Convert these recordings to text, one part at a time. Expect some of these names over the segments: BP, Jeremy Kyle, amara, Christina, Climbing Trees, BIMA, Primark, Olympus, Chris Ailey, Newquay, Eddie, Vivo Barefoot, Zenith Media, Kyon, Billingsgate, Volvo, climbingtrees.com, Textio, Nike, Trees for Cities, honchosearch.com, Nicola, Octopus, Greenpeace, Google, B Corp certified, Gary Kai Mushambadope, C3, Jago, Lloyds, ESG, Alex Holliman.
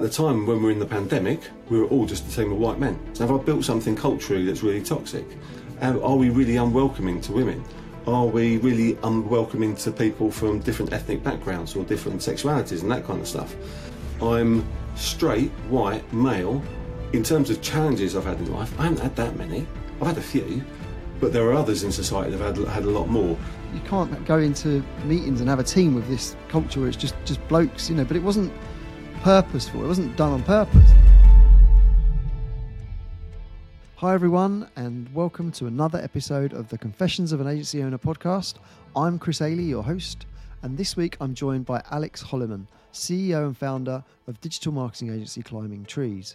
at the time when we were in the pandemic, we were all just a team of white men. So have I built something culturally that's really toxic? Are we really unwelcoming to women? Are we really unwelcoming to people from different ethnic backgrounds or different sexualities and that kind of stuff? I'm straight, white, male. In terms of challenges I've had in life, I haven't had that many. I've had a few, but there are others in society that have had a lot more. You can't go into meetings and have a team with this culture where it's just blokes, you know, but it wasn't purposeful, it wasn't done on purpose. Hi everyone, and welcome to another episode of the Confessions of an Agency Owner podcast. I'm Chris Ailey, your host, and this week I'm joined by Alex Holliman, CEO and founder of digital marketing agency Climbing Trees.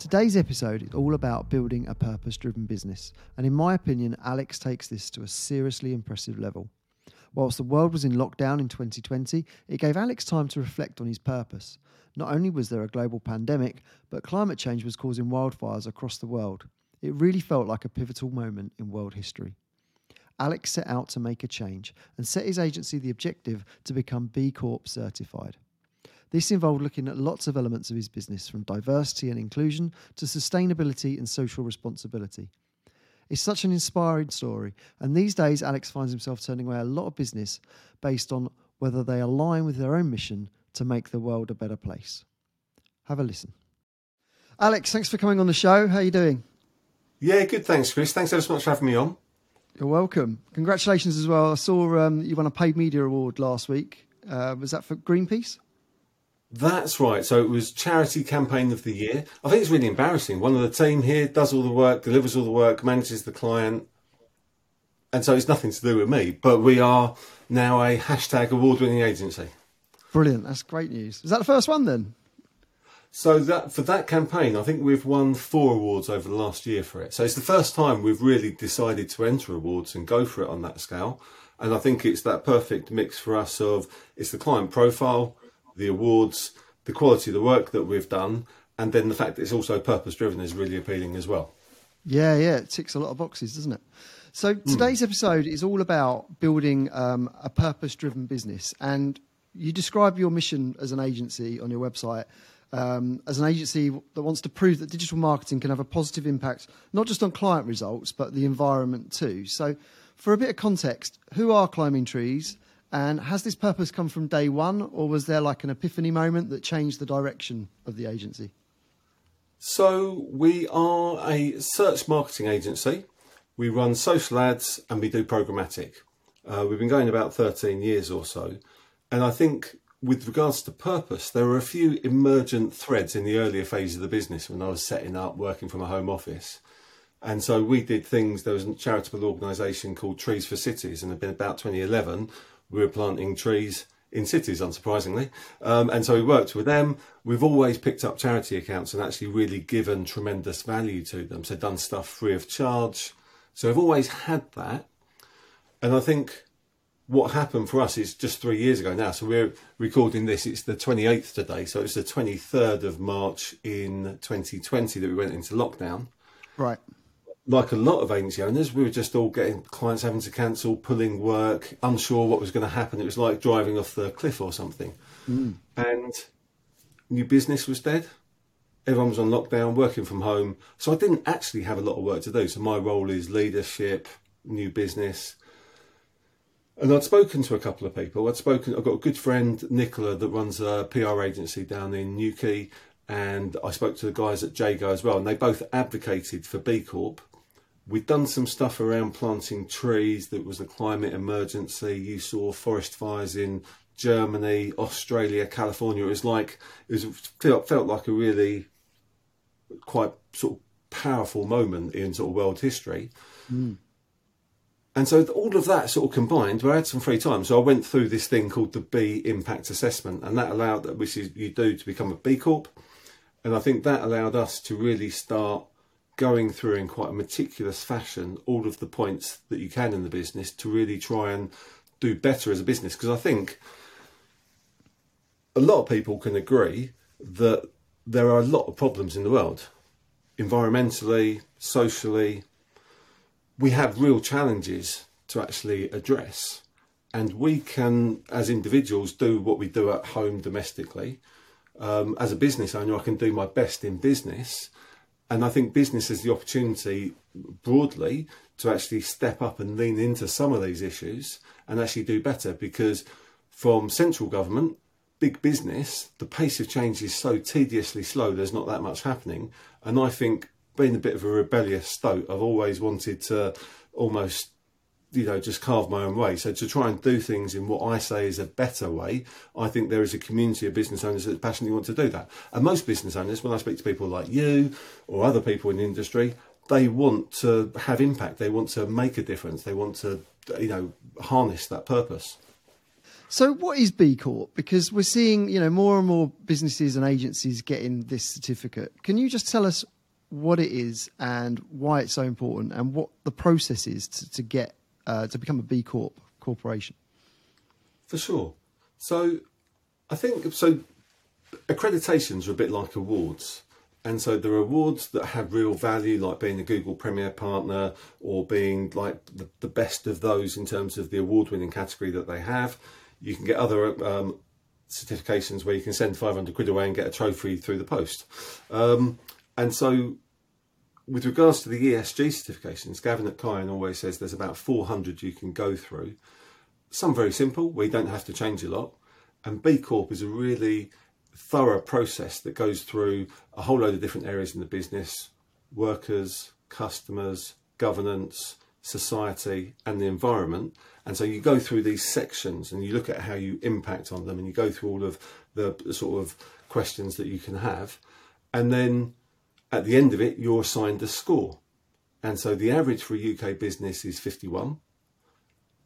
Today's episode is all about building a purpose-driven business, and in my opinion, Alex takes this to a seriously impressive level. Whilst the world was in lockdown in 2020, it gave Alex time to reflect on his purpose. Not only was there a global pandemic, but climate change was causing wildfires across the world. It really felt like a pivotal moment in world history. Alex set out to make a change and set his agency the objective to become B Corp certified. This involved looking at lots of elements of his business, from diversity and inclusion to sustainability and social responsibility. It's such an inspiring story, and these days Alex finds himself turning away a lot of business based on whether they align with their own mission to make the world a better place. Have a listen. Alex, thanks for coming on the show. How are you doing? Yeah, good. Thanks, Chris. Thanks ever so much for having me on. You're welcome. Congratulations as well. I saw you won a paid media award last week. Was that for Greenpeace? That's right. So it was Charity Campaign of the Year. I think it's really embarrassing. One of the team here does all the work, delivers all the work, manages the client. And so it's nothing to do with me. But we are now a hashtag award-winning agency. Brilliant. That's great news. Is that the first one then? So that for that campaign, I think we've won 4 awards over the last year for it. So it's the first time we've really decided to enter awards and go for it on that scale. And I think it's that perfect mix for us of it's the client profile, the awards, the quality of the work that we've done, and then the fact that it's also purpose-driven is really appealing as well. Yeah, it ticks a lot of boxes, doesn't it? So today's episode is all about building a purpose-driven business. And you describe your mission as an agency on your website as an agency that wants to prove that digital marketing can have a positive impact, not just on client results, but the environment too. So for a bit of context, who are Climbing Trees? And has this purpose come from day one, or was there like an epiphany moment that changed the direction of the agency? So we are a search marketing agency. We run social ads and we do programmatic. We've been going about 13 years or so. And I think with regards to purpose, there were a few emergent threads in the earlier phase of the business when I was setting up, working from a home office. And so we did things. There was a charitable organisation called Trees for Cities, and it had been about 2011. We were planting trees in cities, unsurprisingly. And so we worked with them. We've always picked up charity accounts and actually really given tremendous value to them. So done stuff free of charge. So I've always had that. And I think what happened for us is just 3 years ago now. So we're recording this. It's the 28th today. So it's the 23rd of March in 2020 that we went into lockdown. Right. Like a lot of agency owners, we were just all getting clients having to cancel, pulling work, unsure what was going to happen. It was like driving off the cliff or something. And new business was dead. Everyone was on lockdown, working from home. So I didn't actually have a lot of work to do. So my role is leadership, new business. And I'd spoken to a couple of people. I've got a good friend, Nicola, that runs a PR agency down in Newquay. And I spoke to the guys at Jago as well. And they both advocated for B Corp. We'd done some stuff around planting trees. That was the climate emergency. You saw forest fires in Germany, Australia, California. It felt like a really quite sort of powerful moment in sort of world history. And so all of that sort of combined, I had some free time. So I went through this thing called the B Impact Assessment, and that allowed that, which is you do to become a B Corp. And I think that allowed us to really start going through in quite a meticulous fashion all of the points that you can in the business to really try and do better as a business. Because I think a lot of people can agree that there are a lot of problems in the world, environmentally, socially. We have real challenges to actually address, and we can, as individuals, do what we do at home domestically. as a business owner, I can do my best in business. And I think business has the opportunity broadly to actually step up and lean into some of these issues and actually do better, because from central government, big business, the pace of change is so tediously slow, there's not that much happening. And I think, being a bit of a rebellious stoat, I've always wanted to almost, you know, just carve my own way. So to try and do things in what I say is a better way, I think there is a community of business owners that passionately want to do that. And most business owners, when I speak to people like you or other people in the industry, they want to have impact. They want to make a difference. They want to, you know, harness that purpose. So what is B Corp? Because we're seeing, you know, more and more businesses and agencies getting this certificate. Can you just tell us what it is and why it's so important and what the process is to get to become a B Corp corporation? For sure. So I think, so accreditations are a bit like awards. And so there are awards that have real value, like being a Google Premier Partner or being like the best of those in terms of the award-winning category that they have. You can get other certifications where you can send 500 quid away and get a trophy through the post. And so with regards to the ESG certifications, Gavin at Kyon always says there's about 400 you can go through. Some very simple, where you don't have to change a lot. And B Corp is a really thorough process that goes through a whole load of different areas in the business: workers, customers, governance, society, and the environment. And so you go through these sections and you look at how you impact on them, and you go through all of the sort of questions that you can have. And then at the end of it, you're assigned a score. And so the average for a UK business is 51.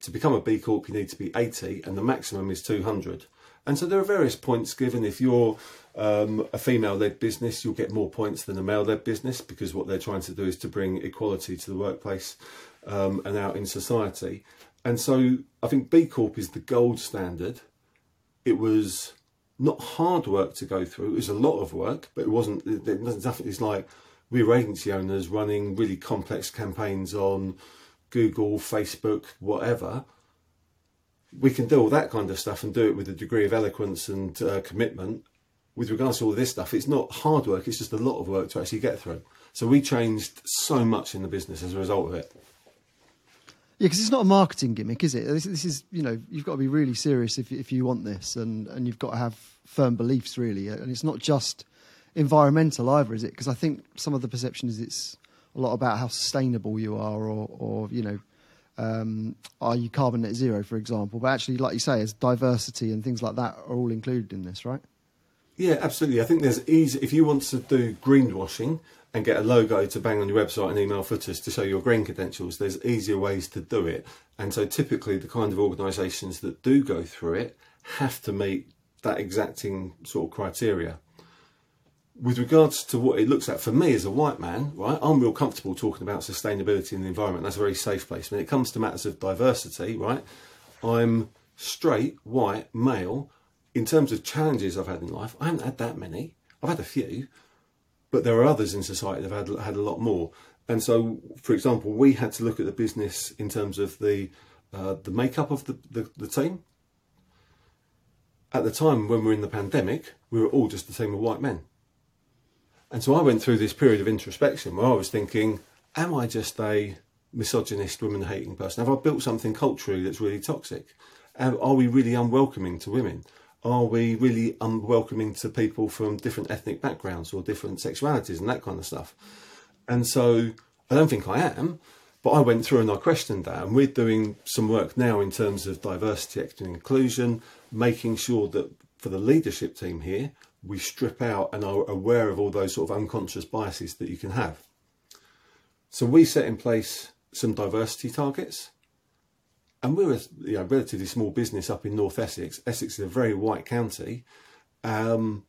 To become a B Corp, you need to be 80, and the maximum is 200. And so there are various points given. If you're a female-led business, you'll get more points than a male-led business, because what they're trying to do is to bring equality to the workplace and out in society. And so I think B Corp is the gold standard. It was not hard work to go through. It was a lot of work, but it wasn't, it's like we were agency owners running really complex campaigns on Google, Facebook, whatever. We can do all that kind of stuff and do it with a degree of eloquence and commitment. With regards to all this stuff, it's not hard work, it's just a lot of work to actually get through. So we changed so much in the business as a result of it. Yeah, because it's not a marketing gimmick, is it? This is, you know, you've got to be really serious if you want this, and you've got to have firm beliefs, really. And it's not just environmental either, is it? Because I think some of the perception is it's a lot about how sustainable you are, or you know, are you carbon net zero, for example? But actually, like you say, as diversity and things like that are all included in this, right? Yeah, absolutely. I think there's easy, if you want to do greenwashing and get a logo to bang on your website and email footers to show your green credentials, there's easier ways to do it. And so typically the kind of organisations that do go through it have to meet that exacting sort of criteria. With regards to what it looks like, for me as a white man, right, I'm real comfortable talking about sustainability and the environment. That's a very safe place. When it comes to matters of diversity, right, I'm straight, white, male. In terms of challenges I've had in life, I haven't had that many. I've had a few, but there are others in society that have had a lot more. And so, for example, we had to look at the business in terms of the makeup of the team. At the time when we were in the pandemic, we were all just a team of white men. And so I went through this period of introspection where I was thinking, am I just a misogynist, women-hating person? Have I built something culturally that's really toxic? Are we really unwelcoming to women? Are we really unwelcoming to people from different ethnic backgrounds or different sexualities and that kind of stuff? And so I don't think I am, but I went through and I questioned that. And we're doing some work now in terms of diversity, equity and inclusion, making sure that for the leadership team here, we strip out and are aware of all those sort of unconscious biases that you can have. So we set in place some diversity targets. And we're a, you know, relatively small business up in North Essex. Essex is a very white county. And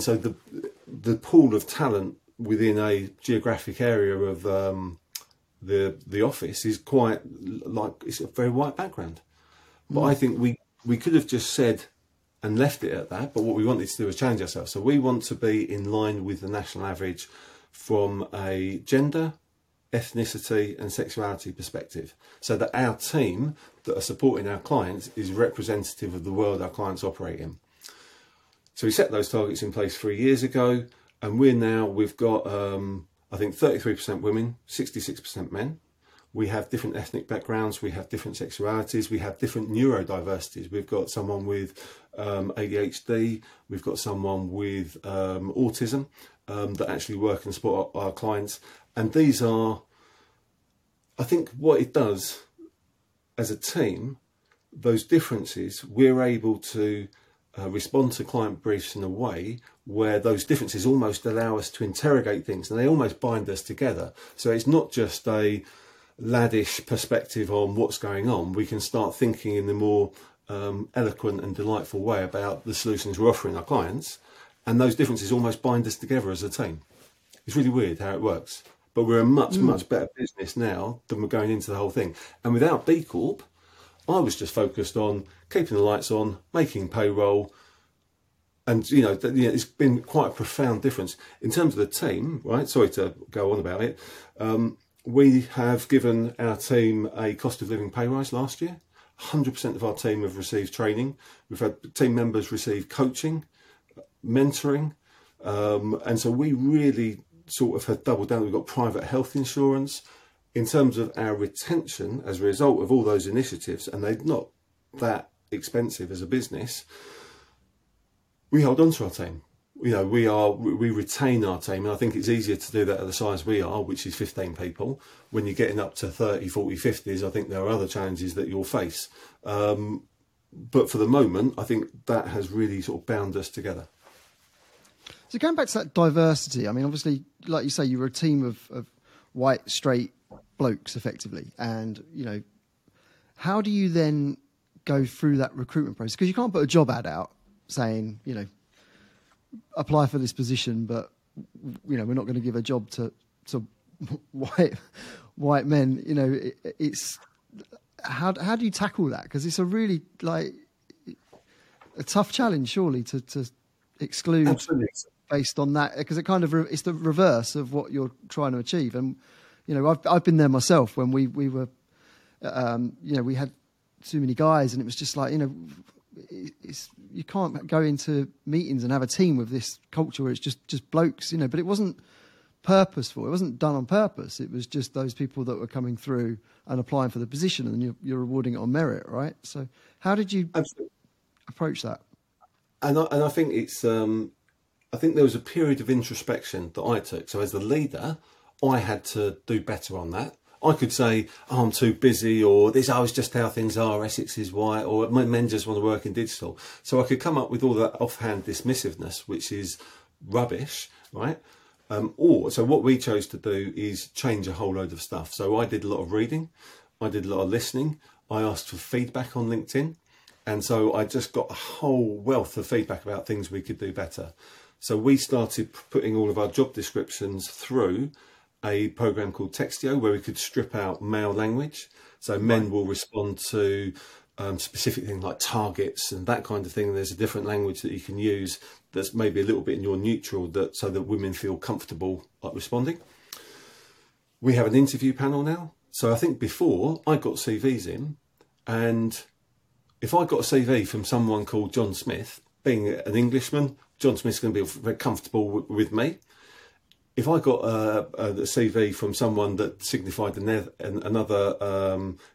so the pool of talent within a geographic area of the office is quite, like, it's a very white background. But I think we could have just said and left it at that. But what we wanted to do was challenge ourselves. So we want to be in line with the national average from a gender, ethnicity and sexuality perspective, so that our team that are supporting our clients is representative of the world our clients operate in. So we set those targets in place 3 years ago, and we've got, I think, 33% women, 66% men. We have different ethnic backgrounds, we have different sexualities, we have different neurodiversities. We've got someone with ADHD, we've got someone with autism that actually work and support our clients. And these are, I think what it does as a team, those differences, we're able to respond to client briefs in a way where those differences almost allow us to interrogate things, and they almost bind us together. So it's not just a laddish perspective on what's going on. We can start thinking in the more eloquent and delightful way about the solutions we're offering our clients, and those differences almost bind us together as a team. It's really weird how it works, but we're a much better business now than we're going into the whole thing. And without B Corp, I was just focused on keeping the lights on, making payroll, and it's been quite a profound difference in terms of the team. Right, sorry to go on about it. We have given our team a cost of living pay rise last year. 100% of our team have received training. We've had team members receive coaching, mentoring, and so we really sort of have doubled down. We've got private health insurance. In terms of our retention, as a result of all those initiatives, and they're not that expensive as a business, we hold on to our team. We retain our team, and I think it's easier to do that at the size we are, which is 15 people. When you're getting up to 30, 40, 50s, I think there are other challenges that you'll face. But for the moment, I think that has really sort of bound us together. So going back to that diversity, I mean, obviously, like you say, you were a team of white, straight blokes, effectively. And, how do you then go through that recruitment process? Because you can't put a job ad out saying, apply for this position, but we're not going to give a job to white men. It's how do you tackle that? Because it's a really a tough challenge, surely, to exclude. Absolutely. Based on that, because it kind of it's the reverse of what you're trying to achieve. And I've been there myself when we were we had too many guys, and it was just like you can't go into meetings and have a team with this culture where it's just blokes, but it wasn't purposeful. It wasn't done on purpose. It was just those people that were coming through and applying for the position, and you're rewarding it on merit, right? So how did you approach that? And I think it's, I think there was a period of introspection that I took. So as the leader, I had to do better on that. I could say, I'm too busy, or this is just how things are, Essex is white, or my men just want to work in digital. So I could come up with all that offhand dismissiveness, which is rubbish, right? So what we chose to do is change a whole load of stuff. So I did a lot of reading, I did a lot of listening, I asked for feedback on LinkedIn, and so I just got a whole wealth of feedback about things we could do better. So we started putting all of our job descriptions through a program called Textio, where we could strip out male language. So men will respond to specific things like targets and that kind of thing. There's a different language that you can use that's maybe a little bit in your neutral, so that women feel comfortable responding. We have an interview panel now. So I think before, I got CVs in, and if I got a CV from someone called John Smith, being an Englishman, John Smith's going to be very comfortable with me. If I got a CV from someone that signified another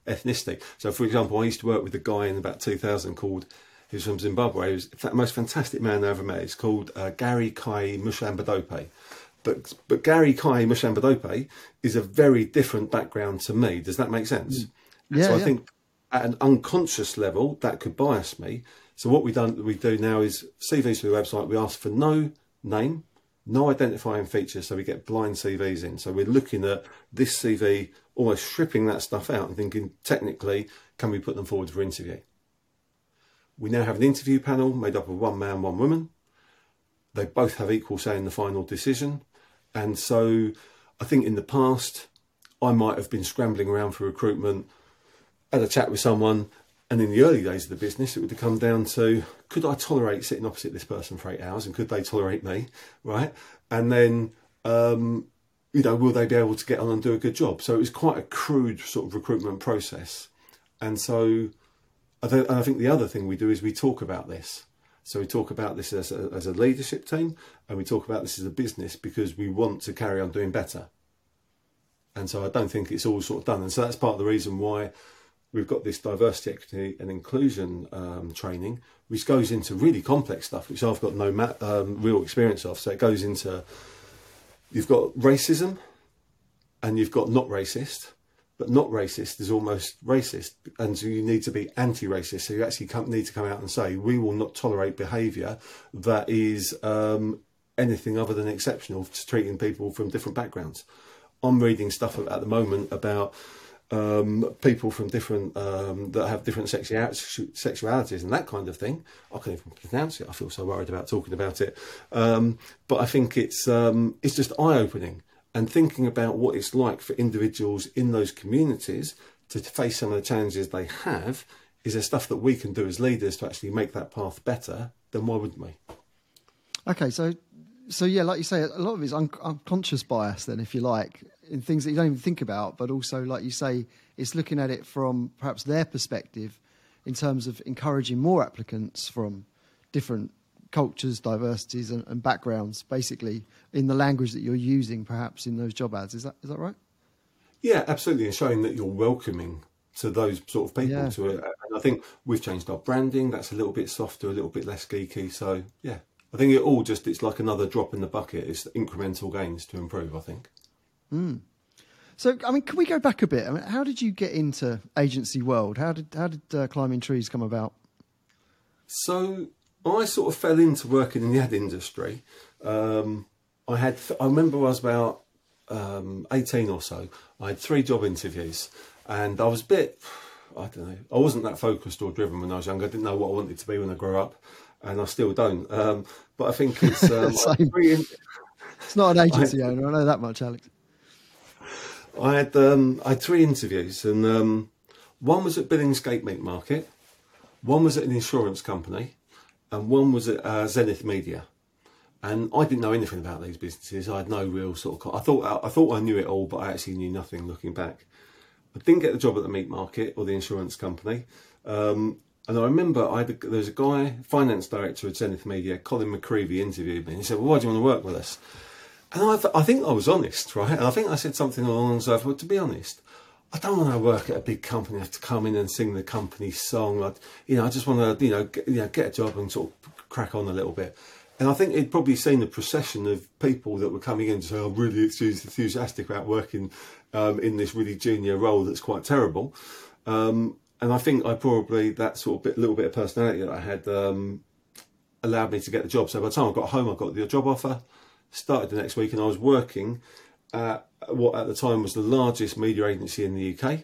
ethnicity. So, for example, I used to work with a guy in about 2000 called, he was from Zimbabwe, he was the most fantastic man I ever met. He's called Gary Kai Mushambadope. But Gary Kai Mushambadope is a very different background to me. Does that make sense? Yeah, so I think at an unconscious level, that could bias me. So what we do now is CVs to the website, we ask for no name, no identifying features, so we get blind CVs in. So we're looking at this CV, almost stripping that stuff out and thinking, technically, can we put them forward for interview? We now have an interview panel made up of one man, one woman. They both have equal say in the final decision. And so I think in the past, I might have been scrambling around for recruitment, had a chat with someone, and in the early days of the business, it would have come down to, could I tolerate sitting opposite this person for 8 hours, and could they tolerate me, right? And then, will they be able to get on and do a good job? So it was quite a crude sort of recruitment process. And so I think the other thing we do is we talk about this. So we talk about this as a leadership team, and we talk about this as a business because we want to carry on doing better. And so I don't think it's all sort of done. And so that's part of the reason why we've got this diversity, equity and inclusion training, which goes into really complex stuff, which I've got no real experience of. So it goes into, you've got racism and you've got not racist, but not racist is almost racist. And so you need to be anti-racist. So you actually need to come out and say, we will not tolerate behaviour that is anything other than exceptional to treating people from different backgrounds. I'm reading stuff at the moment about people from different that have different sexualities and that kind of thing. I can't even pronounce it. I feel so worried about talking about it. But I think it's just eye-opening, and thinking about what it's like for individuals in those communities to face some of the challenges they have. Is there stuff that we can do as leaders to actually make that path better? Then why wouldn't we? Okay, so yeah, like you say, a lot of it's unconscious bias then, if you like, in things that you don't even think about, but also, like you say, it's looking at it from perhaps their perspective in terms of encouraging more applicants from different cultures, diversities and backgrounds, basically, in the language that you're using, perhaps, in those job ads. Is that right? Yeah, absolutely, and showing that you're welcoming to those sort of people. Yeah. To it. And I think we've changed our branding. That's a little bit softer, a little bit less geeky, so, yeah. I think it's like another drop in the bucket. It's incremental gains to improve, I think. Mm. So, I mean, can we go back a bit? I mean, how did you get into agency world? How did Climbing Trees come about? So, I sort of fell into working in the ad industry. I remember I was about 18 or so. I had 3 job interviews, and I was a bit, I don't know, I wasn't that focused or driven when I was younger. I didn't know what I wanted to be when I grew up, and I still don't. But I think it's... it's not an agency owner, I know that much, Alex. I had 3 interviews, and one was at Billingsgate Meat Market, one was at an insurance company, and one was at Zenith Media. And I didn't know anything about these businesses. I had no real sort of... I thought I knew it all, but I actually knew nothing looking back. I didn't get the job at the meat market or the insurance company. And I remember there was a guy, finance director at Zenith Media, Colin McCreevy, interviewed me. And he said, well, why do you want to work with us? And I think I was honest, right? And I think I said something along the lines of, well, to be honest, I don't want to work at a big company. I have to come in and sing the company song. I just want to, get a job and sort of crack on a little bit. And I think he'd probably seen a procession of people that were coming in to say, I'm really enthusiastic about working in this really junior role that's quite terrible. And I think that sort of little bit of personality that I had allowed me to get the job. So by the time I got home, I got the job offer. Started the next week, and I was working at what at the time was the largest media agency in the UK,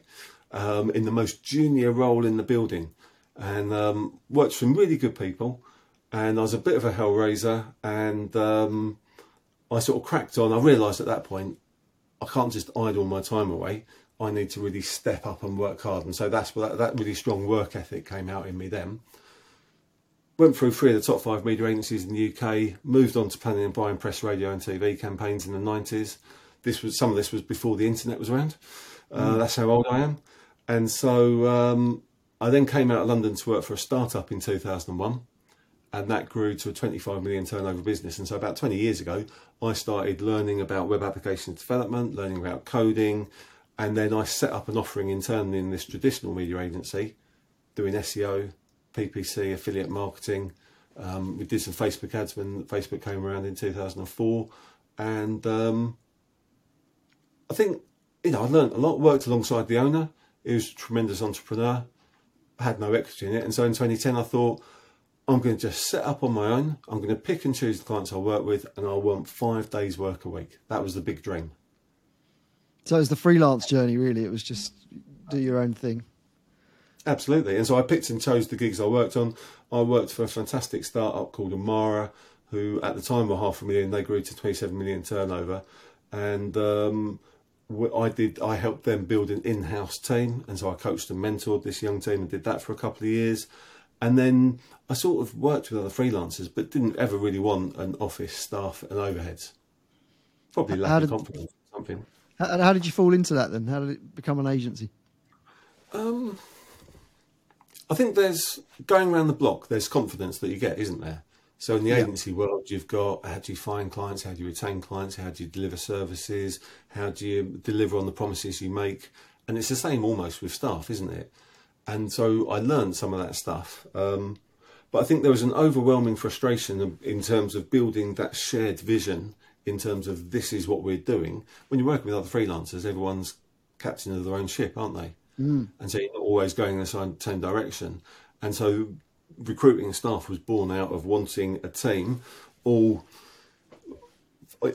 in the most junior role in the building, and worked for some really good people. And I was a bit of a hellraiser, and I sort of cracked on. I realised at that point, I can't just idle my time away. I need to really step up and work hard. And so that's where that really strong work ethic came out in me then. Went through 3 of the top 5 media agencies in the UK, moved on to planning and buying press, radio and TV campaigns in the 90s. Some of this was before the internet was around. That's how old I am. And so I then came out of London to work for a startup in 2001, and that grew to a 25 million turnover business. And so about 20 years ago, I started learning about web application development, learning about coding, and then I set up an offering internally in this traditional media agency, doing SEO, PPC, affiliate marketing. We did some Facebook ads when Facebook came around in 2004, and I think I learned a lot. Worked alongside the owner. He was a tremendous entrepreneur. I had no equity in it, and so in 2010 I thought I'm going to just set up on my own. I'm going to pick and choose the clients I work with, and I want 5 days work a week. That was the big dream. So it was the freelance journey, really. It was just do your own thing. Absolutely. And so I picked and chose the gigs I worked on. I worked for a fantastic startup called Amara, who at the time were £500,000. They grew to 27 million turnover. And I helped them build an in-house team. And so I coached and mentored this young team and did that for a couple of years. And then I sort of worked with other freelancers, but didn't ever really want an office, staff and overheads. Probably lack of confidence or something. How did you fall into that then? How did it become an agency? I think there's, going around the block, there's confidence that you get, isn't there? So in the agency world, you've got, how do you find clients? How do you retain clients? How do you deliver services? How do you deliver on the promises you make? And it's the same almost with staff, isn't it? And so I learned some of that stuff. But I think there was an overwhelming frustration in terms of building that shared vision in terms of this is what we're doing. When you're working with other freelancers, everyone's captain of their own ship, aren't they? Mm. And so you're not always going in the same direction. And so recruiting staff was born out of wanting a team all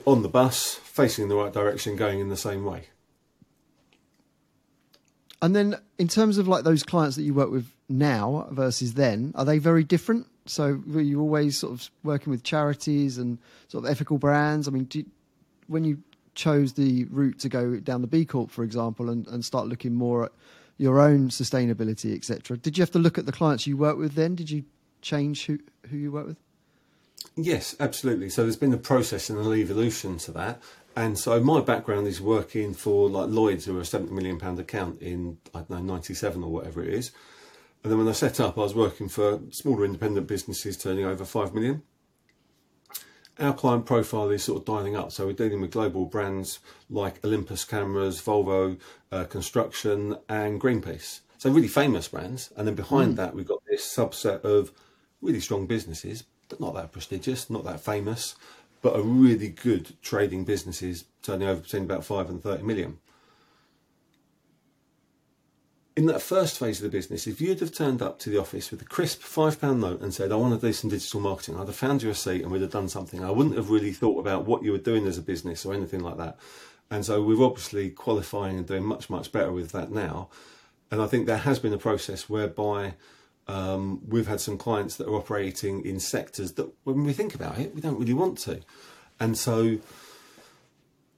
on the bus, facing the right direction, going in the same way. And then in terms of like those clients that you work with now versus then, are they very different? So were you always sort of working with charities and sort of ethical brands? I mean, when you chose the route to go down the B Corp, for example, and start looking more at your own sustainability, etc., did you have to look at the clients you work with then? Did you change who you work with? Yes, absolutely. So there's been a process and an evolution to that. And so my background is working for like Lloyds, who are a £70 million account in, I don't know, 97 or whatever it is. And then when I set up, I was working for smaller independent businesses turning over 5 million. Our client profile is sort of dialing up. So we're dealing with global brands like Olympus cameras, Volvo, construction and Greenpeace. So really famous brands. And then behind that, we've got this subset of really strong businesses, but not that prestigious, not that famous, but are really good trading businesses turning over between about 5 and 30 million. In that first phase of the business, if you'd have turned up to the office with a crisp £5 note and said, I want to do some digital marketing, I'd have found you a seat and we'd have done something. I wouldn't have really thought about what you were doing as a business or anything like that. And so we're obviously qualifying and doing much, much better with that now. And I think there has been a process whereby we've had some clients that are operating in sectors that when we think about it, we don't really want to. And so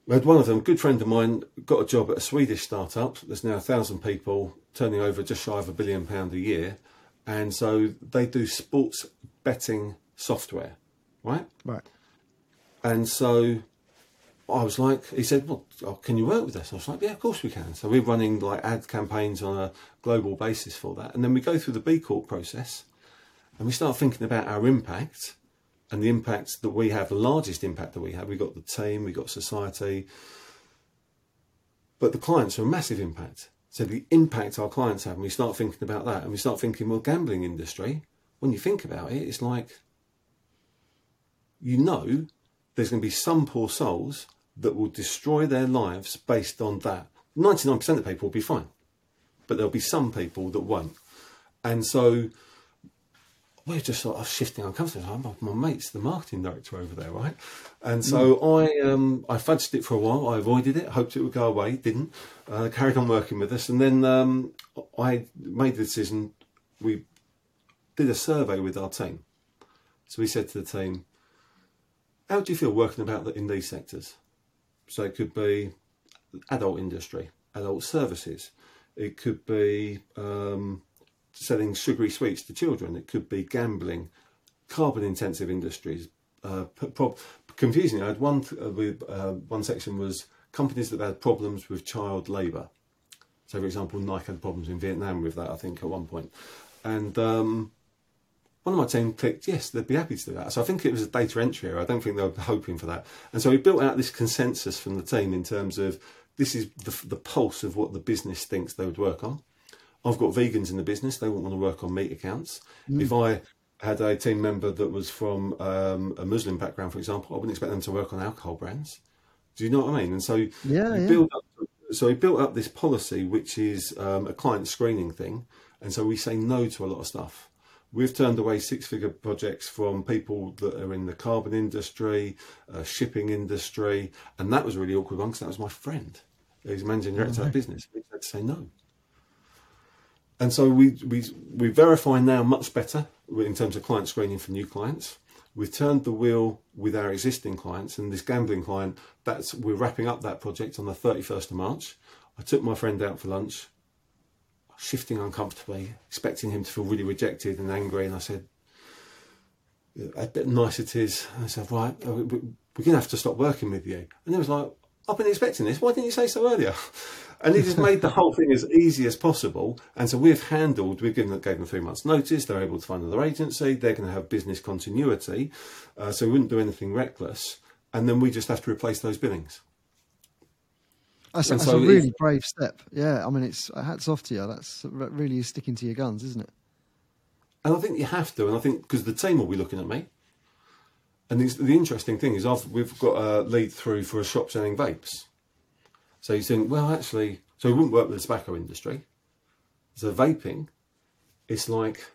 we had one of them, a good friend of mine, got a job at a Swedish startup. There's now 1,000 people turning over just shy of £1 billion a year. And so they do sports betting software, right? Right. And so I was like, he said, well, can you work with us? I was like, yeah, of course we can. So we're running like ad campaigns on a global basis for that. And then we go through the B Corp process and we start thinking about our impact. And the impact that we have, the largest impact that we have, we've got the team, we've got society, but the clients are a massive impact. So the impact our clients have, and we start thinking about that, and we start thinking, well, gambling industry, when you think about it, it's like, you know, there's going to be some poor souls that will destroy their lives based on that. 99% of people will be fine, but there'll be some people that won't. And so we're just sort of shifting uncomfortable. My mate's the marketing director over there, right? And so I fudged it for a while. I avoided it, hoped it would go away, didn't. Carried on working with us. And then I made the decision. We did a survey with our team. So we said to the team, how do you feel working about in these sectors? So it could be adult industry, adult services. It could be selling sugary sweets to children. It could be gambling, carbon intensive industries. Confusingly, I had one section was companies that had problems with child labour. So for example, Nike had problems in Vietnam with that, I think, at one point. And one of my team clicked, yes, they'd be happy to do that. So I think it was a data entry error. I don't think they were hoping for that. And so we built out this consensus from the team in terms of this is the pulse of what the business thinks they would work on. I've got vegans in the business. They wouldn't want to work on meat accounts. Mm. If I had a team member that was from a Muslim background, for example, I wouldn't expect them to work on alcohol brands. Do you know what I mean? And so we built up this policy, which is a client screening thing. And so we say no to a lot of stuff. We've turned away six-figure projects from people that are in the carbon industry, shipping industry. And that was a really awkward one because that was my friend who's managing director of business. We had to say no. And so we verify now much better in terms of client screening for new clients. We've turned the wheel with our existing clients, and this gambling client, we're wrapping up that project on the 31st of March. I took my friend out for lunch, shifting uncomfortably, expecting him to feel really rejected and angry. And I said, a bit of niceties. And I said, right, we're going to have to stop working with you. And he was like, I've been expecting this. Why didn't you say so earlier? And it just made the whole thing as easy as possible. And so we gave them 3 months notice. They're able to find another agency. They're going to have business continuity. So we wouldn't do anything reckless. And then we just have to replace those billings. That's a really brave step. Yeah. I mean, it's hats off to you. That's really sticking to your guns, isn't it? And I think you have to. And I think because the team will be looking at me. And the interesting thing is we've got a lead through for a shop selling vapes. So you think, well, actually, so we wouldn't work with the tobacco industry. So vaping, it's like,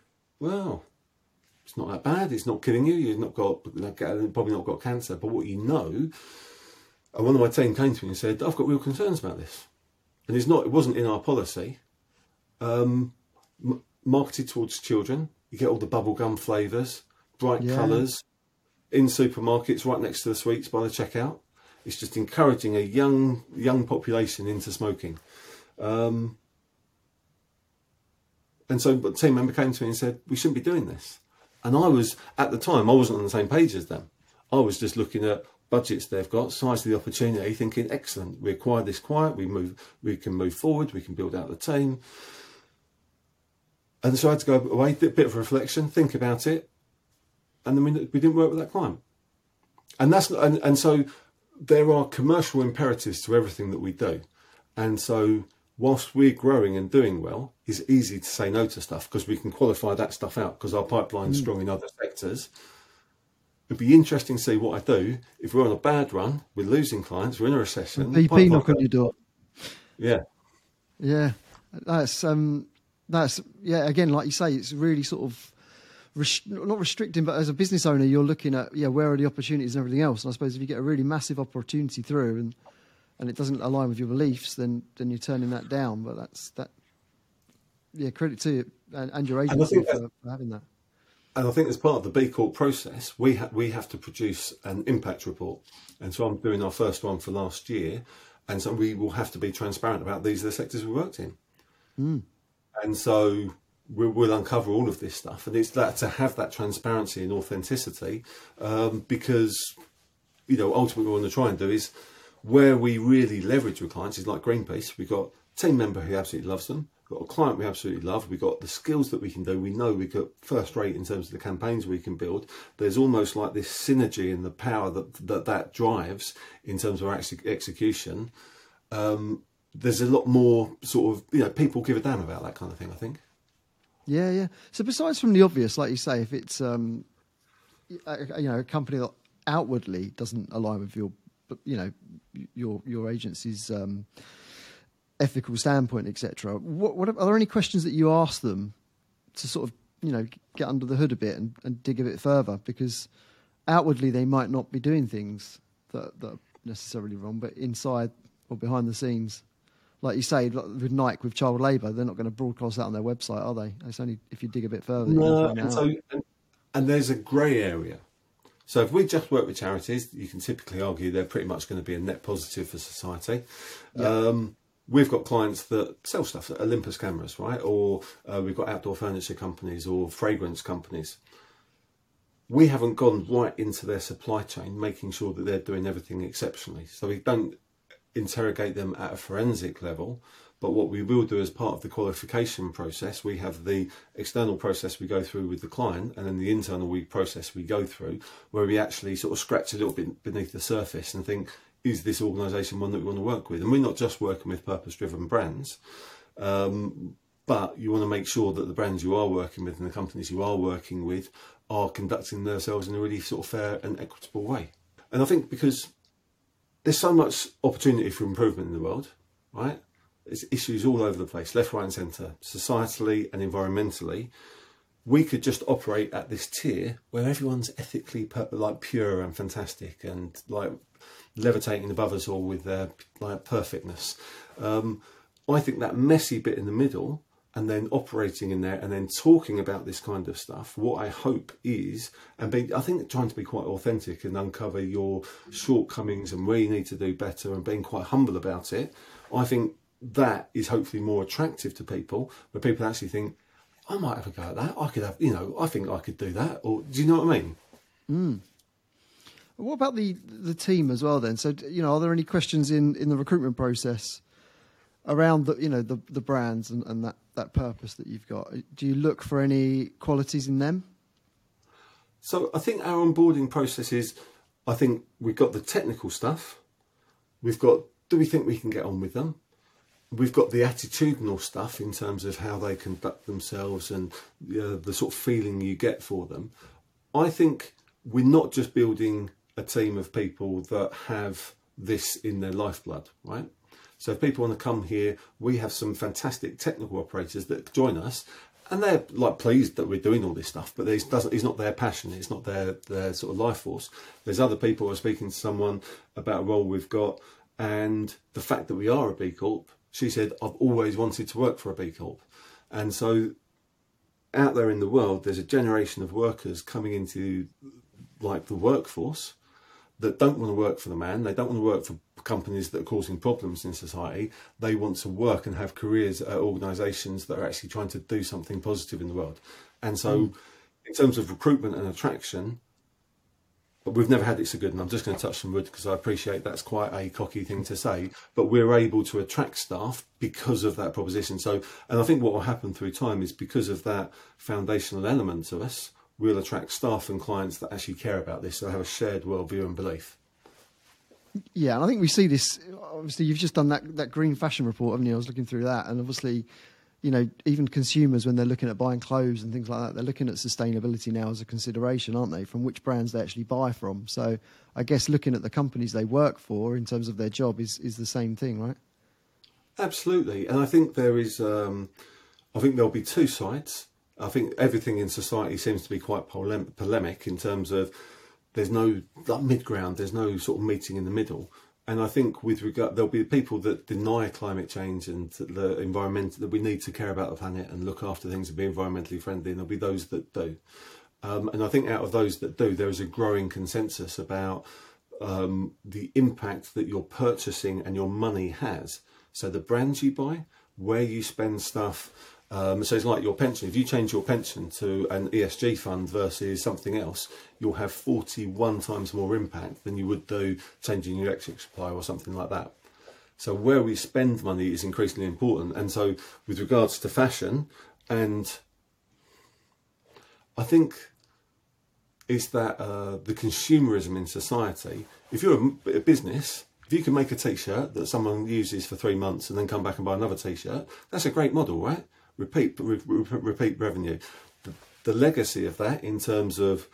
well, it's not that bad. It's not killing you. You've not got, probably not got cancer. But what you know, and one of my team came to me and said, I've got real concerns about this. And it wasn't in our policy. Marketed towards children. You get all the bubblegum flavours, bright colours, in supermarkets right next to the sweets by the checkout. It's just encouraging a young population into smoking. And so a team member came to me and said, we shouldn't be doing this. And at the time, I wasn't on the same page as them. I was just looking at budgets they've got, size of the opportunity, thinking, excellent, we acquire this client, we can move forward, we can build out the team. And so I had to go away, did a bit of reflection, think about it. And then we didn't work with that client. And so there are commercial imperatives to everything that we do. And so whilst we're growing and doing well, it's easy to say no to stuff because we can qualify that stuff out because our pipeline's strong in other sectors. It'd be interesting to see what I do. If we're on a bad run, we're losing clients, we're in a recession. BP knock on your door. Yeah. Yeah. That's yeah, again, like you say, it's really sort of not restricting, but as a business owner, you're looking at, where are the opportunities and everything else? And I suppose if you get a really massive opportunity through and it doesn't align with your beliefs, then you're turning that down. But that's that, yeah, credit to you and your agency for having that. And I think as part of the B Corp process, we have to produce an impact report. And so I'm doing our first one for last year. And so we will have to be transparent about these are the sectors we worked in. Mm. And so we'll uncover all of this stuff, and it's that to have that transparency and authenticity, because ultimately what we want to try and do is where we really leverage with clients is like Greenpeace. We've got a team member who absolutely loves them, we've got a client we absolutely love, we've got the skills that we can do, we know we got first rate in terms of the campaigns we can build. There's almost like this synergy and the power that drives in terms of our execution. There's a lot more sort of, people give a damn about that kind of thing, I think. Yeah, yeah. So besides from the obvious, like you say, if it's, a company that outwardly doesn't align with your agency's ethical standpoint, etc. What are there any questions that you ask them to sort of, get under the hood a bit and dig a bit further? Because outwardly they might not be doing things that are necessarily wrong, but inside or behind the scenes, like you say, with Nike, with child labour, they're not going to broadcast that on their website, are they? It's only if you dig a bit further. No, and there's a grey area. So if we just work with charities, you can typically argue they're pretty much going to be a net positive for society. Yeah. We've got clients that sell stuff, like Olympus cameras, right? Or we've got outdoor furniture companies or fragrance companies. We haven't gone right into their supply chain, making sure that they're doing everything exceptionally. So we don't interrogate them at a forensic level, but what we will do as part of the qualification process, we have the external process we go through with the client, and then the internal process we go through, where we actually sort of scratch a little bit beneath the surface and think, is this organisation one that we want to work with? And we're not just working with purpose-driven brands, but you want to make sure that the brands you are working with and the companies you are working with are conducting themselves in a really sort of fair and equitable way. And I think because there's so much opportunity for improvement in the world, right? There's issues all over the place, left, right and centre, societally and environmentally. We could just operate at this tier where everyone's ethically pure and fantastic and like levitating above us all with their perfectness. I think that messy bit in the middle, and then operating in there and then talking about this kind of stuff, what I hope is, I think trying to be quite authentic and uncover your shortcomings and where you need to do better and being quite humble about it, I think that is hopefully more attractive to people, where people actually think, I might have a go at that, I think I could do that, or do you know what I mean? Mm. What about the team as well then? So, are there any questions in the recruitment process around the, you know, the brands and that purpose that you've got, do you look for any qualities in them? So I think our onboarding process is, I think we've got the technical stuff. We've got, do we think we can get on with them? We've got the attitudinal stuff in terms of how they conduct themselves and the sort of feeling you get for them. I think we're not just building a team of people that have this in their lifeblood, right? So if people want to come here, we have some fantastic technical operators that join us, and they're like pleased that we're doing all this stuff, but it's not their passion, it's not their sort of life force. There's other people who are speaking to someone about a role we've got, and the fact that we are a B Corp, she said, I've always wanted to work for a B Corp. And so out there in the world, there's a generation of workers coming into like the workforce that don't want to work for the man, they don't want to work for companies that are causing problems in society. They want to work and have careers at organisations that are actually trying to do something positive in the world. And so in terms of recruitment and attraction, we've never had it so good, and I'm just going to touch some wood because I appreciate that's quite a cocky thing to say, but we're able to attract staff because of that proposition. So, and I think what will happen through time is because of that foundational element to us, we'll attract staff and clients that actually care about this, that have a shared worldview and belief. Yeah, and I think we see this, obviously you've just done that green fashion report, haven't you? I was looking through that, and obviously, you know, even consumers when they're looking at buying clothes and things like that, they're looking at sustainability now as a consideration, aren't they, from which brands they actually buy from. So I guess looking at the companies they work for in terms of their job is the same thing, right? Absolutely, and I think there is, I think there'll be two sides. I think everything in society seems to be quite polemic in terms of there's no like, mid-ground, there's no sort of meeting in the middle. And I think with regard, there'll be people that deny climate change and the environment, that we need to care about the planet and look after things and be environmentally friendly, and there'll be those that do. And I think out of those that do, there is a growing consensus about the impact that your purchasing and your money has. So the brands you buy, where you spend stuff. So it's like your pension. If you change your pension to an ESG fund versus something else, you'll have 41 times more impact than you would do changing your electric supply or something like that. So where we spend money is increasingly important. And so with regards to fashion, and I think it's that the consumerism in society, if you're a business, if you can make a T-shirt that someone uses for 3 months and then come back and buy another T-shirt, that's a great model, right? Repeat revenue. The legacy of that in terms of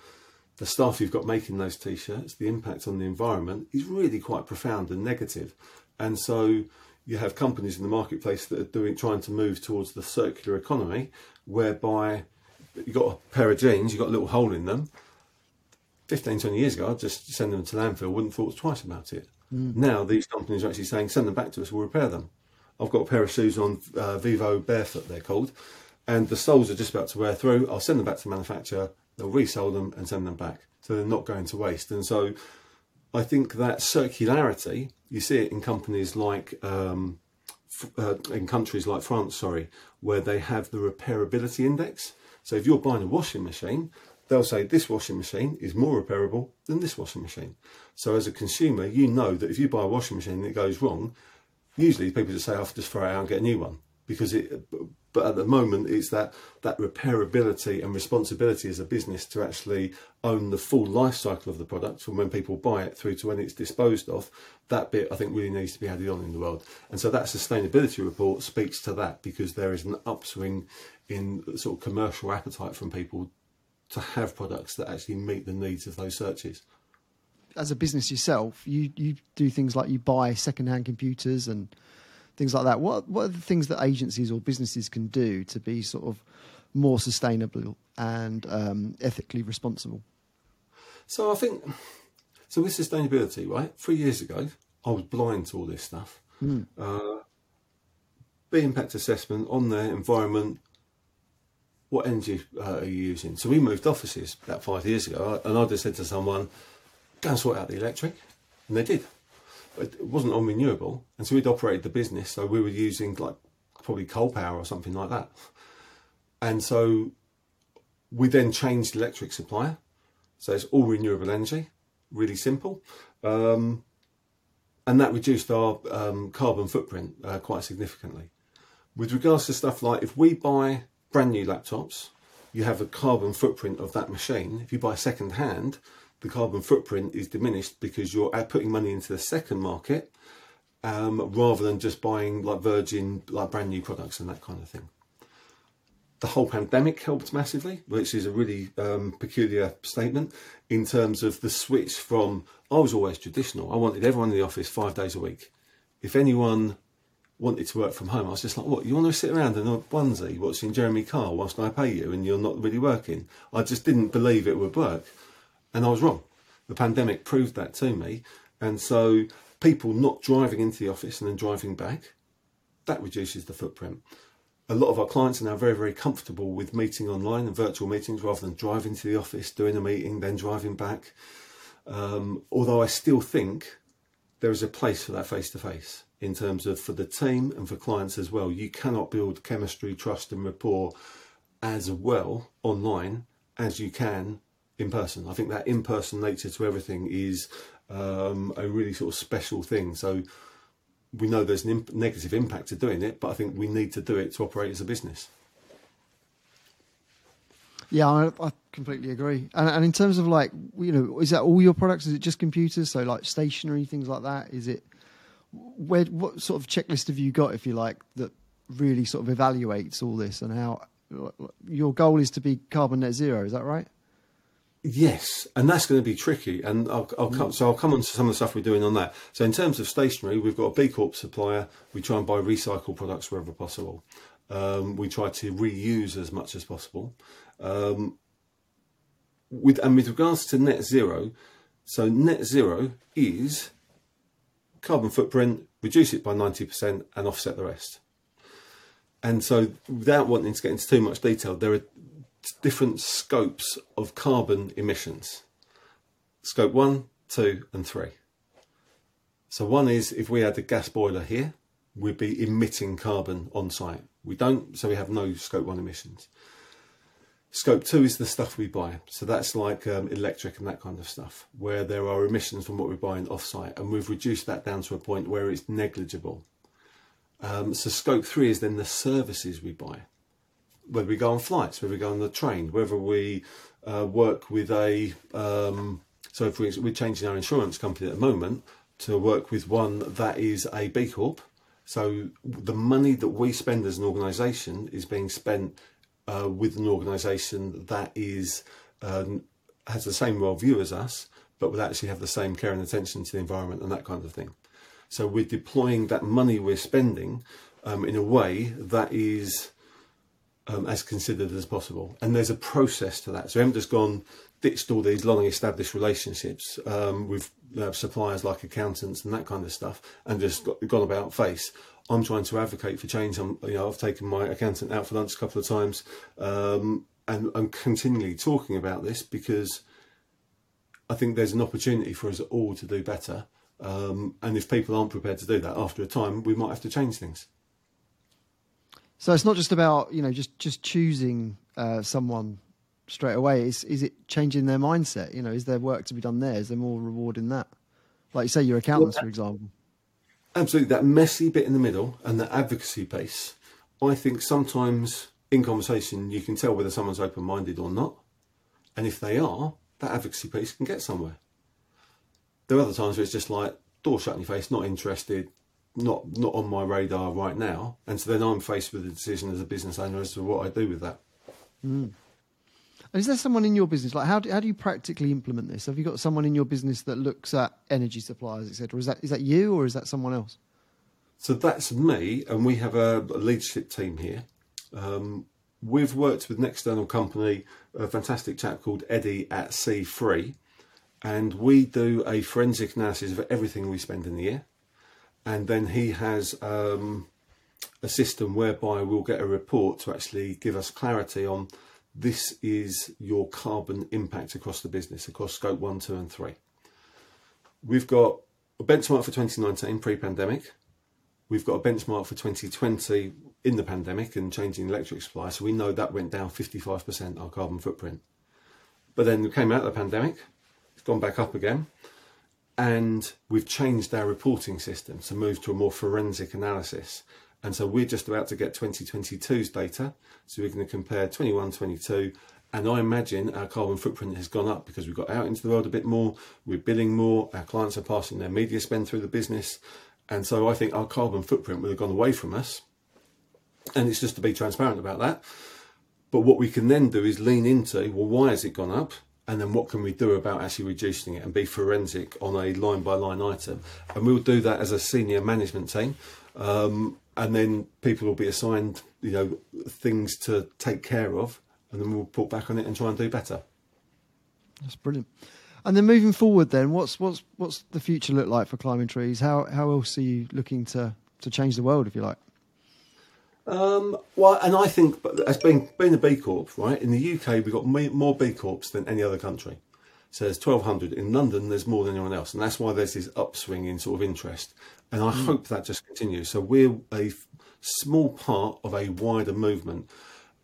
the staff you've got making those T-shirts, the impact on the environment is really quite profound and negative. And so you have companies in the marketplace that are trying to move towards the circular economy, whereby you've got a pair of jeans, you've got a little hole in them. 15, 20 years ago, I'd just send them to landfill, wouldn't thought twice about it. Now these companies are actually saying, send them back to us, we'll repair them. I've got a pair of shoes on, Vivo Barefoot they're called, and the soles are just about to wear through. I'll send them back to the manufacturer, they'll resell them and send them back. So they're not going to waste. And so I think that circularity, you see it in companies like, in countries like France, where they have the repairability index. So if you're buying a washing machine, they'll say this washing machine is more repairable than this washing machine. So as a consumer, you know that if you buy a washing machine and it goes wrong, usually people just say, I'll just throw it out and get a new one. But at the moment, it's that repairability and responsibility as a business to actually own the full life cycle of the product from when people buy it through to when it's disposed of. That bit, I think, really needs to be added on in the world. And so that sustainability report speaks to that, because there is an upswing in sort of commercial appetite from people to have products that actually meet the needs of those searches. As a business yourself, you do things like you buy secondhand computers and things like that. What are the things that agencies or businesses can do to be sort of more sustainable and ethically responsible? So I think, so with sustainability, right? 3 years ago, I was blind to all this stuff. Big impact assessment on the environment. What energy are you using? So we moved offices about 5 years ago, and I just said to someone, go and sort out the electric, and they did. But it wasn't on renewable, and so we'd operated the business, so we were using like probably coal power or something like that. And so we then changed electric supplier, so it's all renewable energy, really simple. And that reduced our carbon footprint quite significantly. With regards to stuff like, if we buy brand new laptops, you have a carbon footprint of that machine. If you buy second hand, the carbon footprint is diminished because you're putting money into the second market rather than just buying like virgin, like brand new products and that kind of thing. The whole pandemic helped massively, which is a really peculiar statement in terms of the switch from, I was always traditional. I wanted everyone in the office 5 days a week. If anyone wanted to work from home, I was just like, what, you want to sit around in a onesie watching Jeremy Kyle whilst I pay you and you're not really working? I just didn't believe it would work. And I was wrong. The pandemic proved that to me. And so people not driving into the office and then driving back, that reduces the footprint. A lot of our clients are now very, very comfortable with meeting online and virtual meetings rather than driving to the office, doing a meeting, then driving back. Although I still think there is a place for that face-to-face in terms of for the team and for clients as well. You cannot build chemistry, trust and rapport as well online as you can in person. I think that in-person nature to everything is a really sort of special thing. So we know there's a negative impact to doing it, but I think we need to do it to operate as a business. Yeah, I completely agree. And in terms of like, you know, is that all your products? Is it just computers? So like stationery, things like that? Is it, where, what sort of checklist have you got, if you like, that really sort of evaluates all this and how, your goal is to be carbon net zero, is that right? Yes, and that's going to be tricky, and I'll come on to some of the stuff we're doing on that. So in terms of stationery, we've got a B Corp supplier. We try and buy recycled products wherever possible. We try to reuse as much as possible. With regards to net zero, so net zero is carbon footprint, reduce it by 90% and offset the rest. And so without wanting to get into too much detail, there are different scopes of carbon emissions. Scope 1, 2 and 3. So 1 is if we had a gas boiler here, we'd be emitting carbon on site. We don't, so we have no scope 1 emissions. Scope 2 is the stuff we buy. So that's like electric and that kind of stuff, where there are emissions from what we're buying off site, and we've reduced that down to a point where it's negligible. So scope 3 is then the services we buy. Whether we go on flights, whether we go on the train, whether we work with a, so if we're changing our insurance company at the moment to work with one that is a B Corp. So the money that we spend as an organisation is being spent with an organisation that is has the same worldview as us, but will actually have the same care and attention to the environment and that kind of thing. So we're deploying that money we're spending in a way that is as considered as possible. And there's a process to that. So we haven't just gone, ditched all these long established relationships with suppliers like accountants and that kind of stuff, and just gone about face. I'm trying to advocate for change. I've taken my accountant out for lunch a couple of times, and I'm continually talking about this because I think there's an opportunity for us all to do better. And if people aren't prepared to do that, after a time, we might have to change things. So it's not just about, just choosing someone straight away. Is it changing their mindset? Is there work to be done there? Is there more reward in that? Like you say, your accountants, for example. Absolutely. That messy bit in the middle and the advocacy piece, I think sometimes in conversation you can tell whether someone's open-minded or not. And if they are, that advocacy piece can get somewhere. There are other times where it's just like, door shut in your face, not interested, not on my radar right now, and so then I'm faced with a decision as a business owner as to what I do with that. Mm. And is there someone in your business, like how do you practically implement this? Have you got someone in your business that looks at energy suppliers, etc.? Is that you, or is that someone else? So that's me, and we have a leadership team here. We've worked with an external company, a fantastic chap called Eddie at C3, and we do a forensic analysis of everything we spend in the year. And then he has a system whereby we'll get a report to actually give us clarity on, this is your carbon impact across the business, across scope 1, 2 and 3. We've got a benchmark for 2019 pre-pandemic. We've got a benchmark for 2020 in the pandemic and changing electric supply. So we know that went down 55%, our carbon footprint. But then we came out of the pandemic, it's gone back up again. And we've changed our reporting system to move to a more forensic analysis. And so we're just about to get 2022's data. So we're going to compare 21, 22. And I imagine our carbon footprint has gone up because we've got out into the world a bit more. We're billing more. Our clients are passing their media spend through the business. And so I think our carbon footprint will have gone away from us. And it's just to be transparent about that. But what we can then do is lean into, well, why has it gone up? And then what can we do about actually reducing it and be forensic on a line-by-line item? And we'll do that as a senior management team. And then people will be assigned, you know, things to take care of. And then we'll report back on it and try and do better. That's brilliant. And then moving forward then, what's the future look like for Climbing Trees? How else are you looking to change the world, if you like? Well, and I think as being a B Corp, right, in the UK, we've got more B Corps than any other country. So there's 1,200. In London, there's more than anyone else. And that's why there's this upswing in sort of interest. And I hope that just continues. So we're a small part of a wider movement.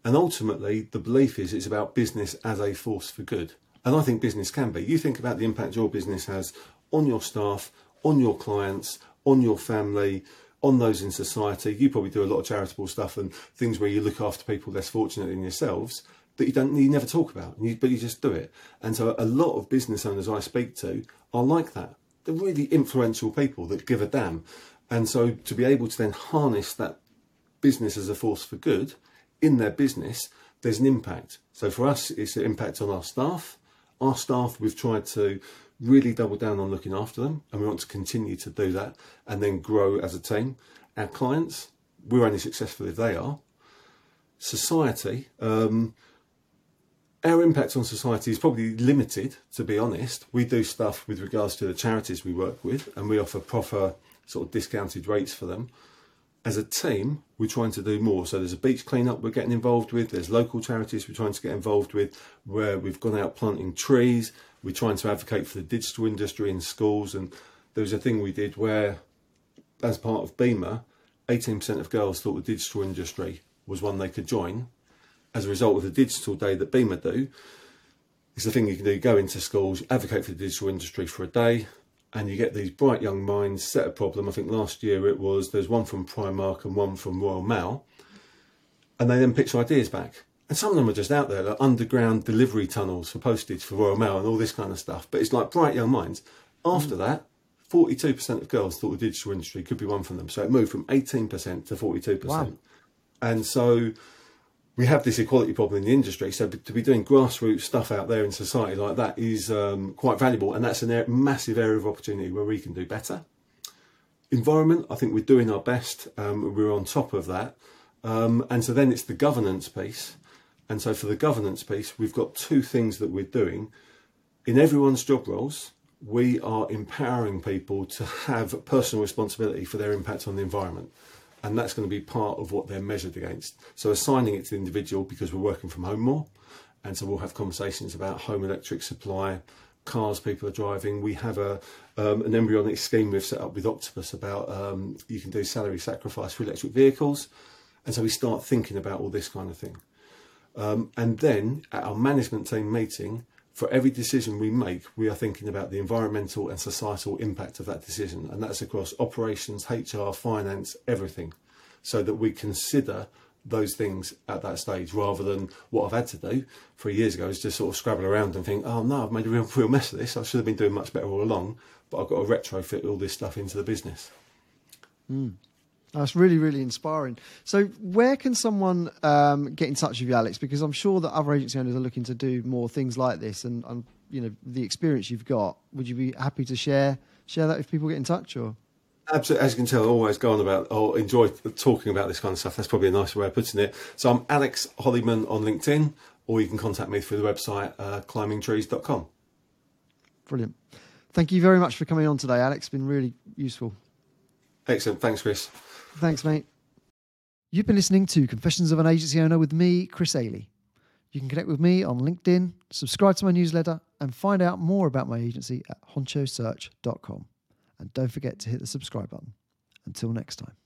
And ultimately, the belief is it's about business as a force for good. And I think business can be. You think about the impact your business has on your staff, on your clients, on your family, on those in society. You probably do a lot of charitable stuff and things where you look after people less fortunate than yourselves that you never talk about, but you just do it. And so a lot of business owners I speak to are like that. They're really influential people that give a damn. And so to be able to then harness that business as a force for good in their business, there's an impact. So for us, it's an impact on our staff. Our staff, we've tried to really double down on looking after them, and we want to continue to do that and then grow as a team. Our clients, we're only successful if they are. Society, our impact on society is probably limited, to be honest. We do stuff with regards to the charities we work with, and we offer proper sort of discounted rates for them. As a team, we're trying to do more. So there's a beach cleanup we're getting involved with. There's local charities we're trying to get involved with, where we've gone out planting trees. We're trying to advocate for the digital industry in schools. And there was a thing we did where, as part of BIMA, 18% of girls thought the digital industry was one they could join. As a result of the digital day that BIMA do, it's the thing you can do. You go into schools, advocate for the digital industry for a day, and you get these bright young minds set a problem. I think last year it was, there's one from Primark and one from Royal Mail. And they then pitch ideas back. And some of them are just out there, like underground delivery tunnels for postage for Royal Mail and all this kind of stuff. But it's like bright young minds. After that, 42% of girls thought the digital industry could be one from them. So it moved from 18% to 42%. Wow. And so we have this equality problem in the industry. So to be doing grassroots stuff out there in society like that is quite valuable. And that's a massive area of opportunity where we can do better. Environment, I think we're doing our best. We're on top of that. And so then it's the governance piece. And so for the governance piece, we've got two things that we're doing. In everyone's job roles, we are empowering people to have personal responsibility for their impact on the environment. And that's going to be part of what they're measured against. So assigning it to the individual because we're working from home more. And so we'll have conversations about home electric supply, cars people are driving. We have an embryonic scheme we've set up with Octopus about you can do salary sacrifice for electric vehicles. And so we start thinking about all this kind of thing. And then at our management team meeting, for every decision we make, we are thinking about the environmental and societal impact of that decision. And that's across operations, HR, finance, everything, so that we consider those things at that stage rather than what I've had to do 3 years ago is just sort of scrabble around and think, oh no, I've made a real mess of this. I should have been doing much better all along, but I've got to retrofit all this stuff into the business. Mm. That's really, really inspiring. So where can someone get in touch with you, Alex? Because I'm sure that other agency owners are looking to do more things like this and you know, the experience you've got. Would you be happy to share that if people get in touch? Or absolutely. As you can tell, I always go on about or enjoy talking about this kind of stuff. That's probably a nicer way of putting it. So I'm Alex Holliman on LinkedIn, or you can contact me through the website, climbingtrees.com. Brilliant. Thank you very much for coming on today, Alex. It's been really useful. Excellent. Thanks, Chris. Thanks, mate. You've been listening to Confessions of an Agency Owner with me, Chris Ailey. You can connect with me on LinkedIn, subscribe to my newsletter, and find out more about my agency at honchosearch.com. And don't forget to hit the subscribe button. Until next time.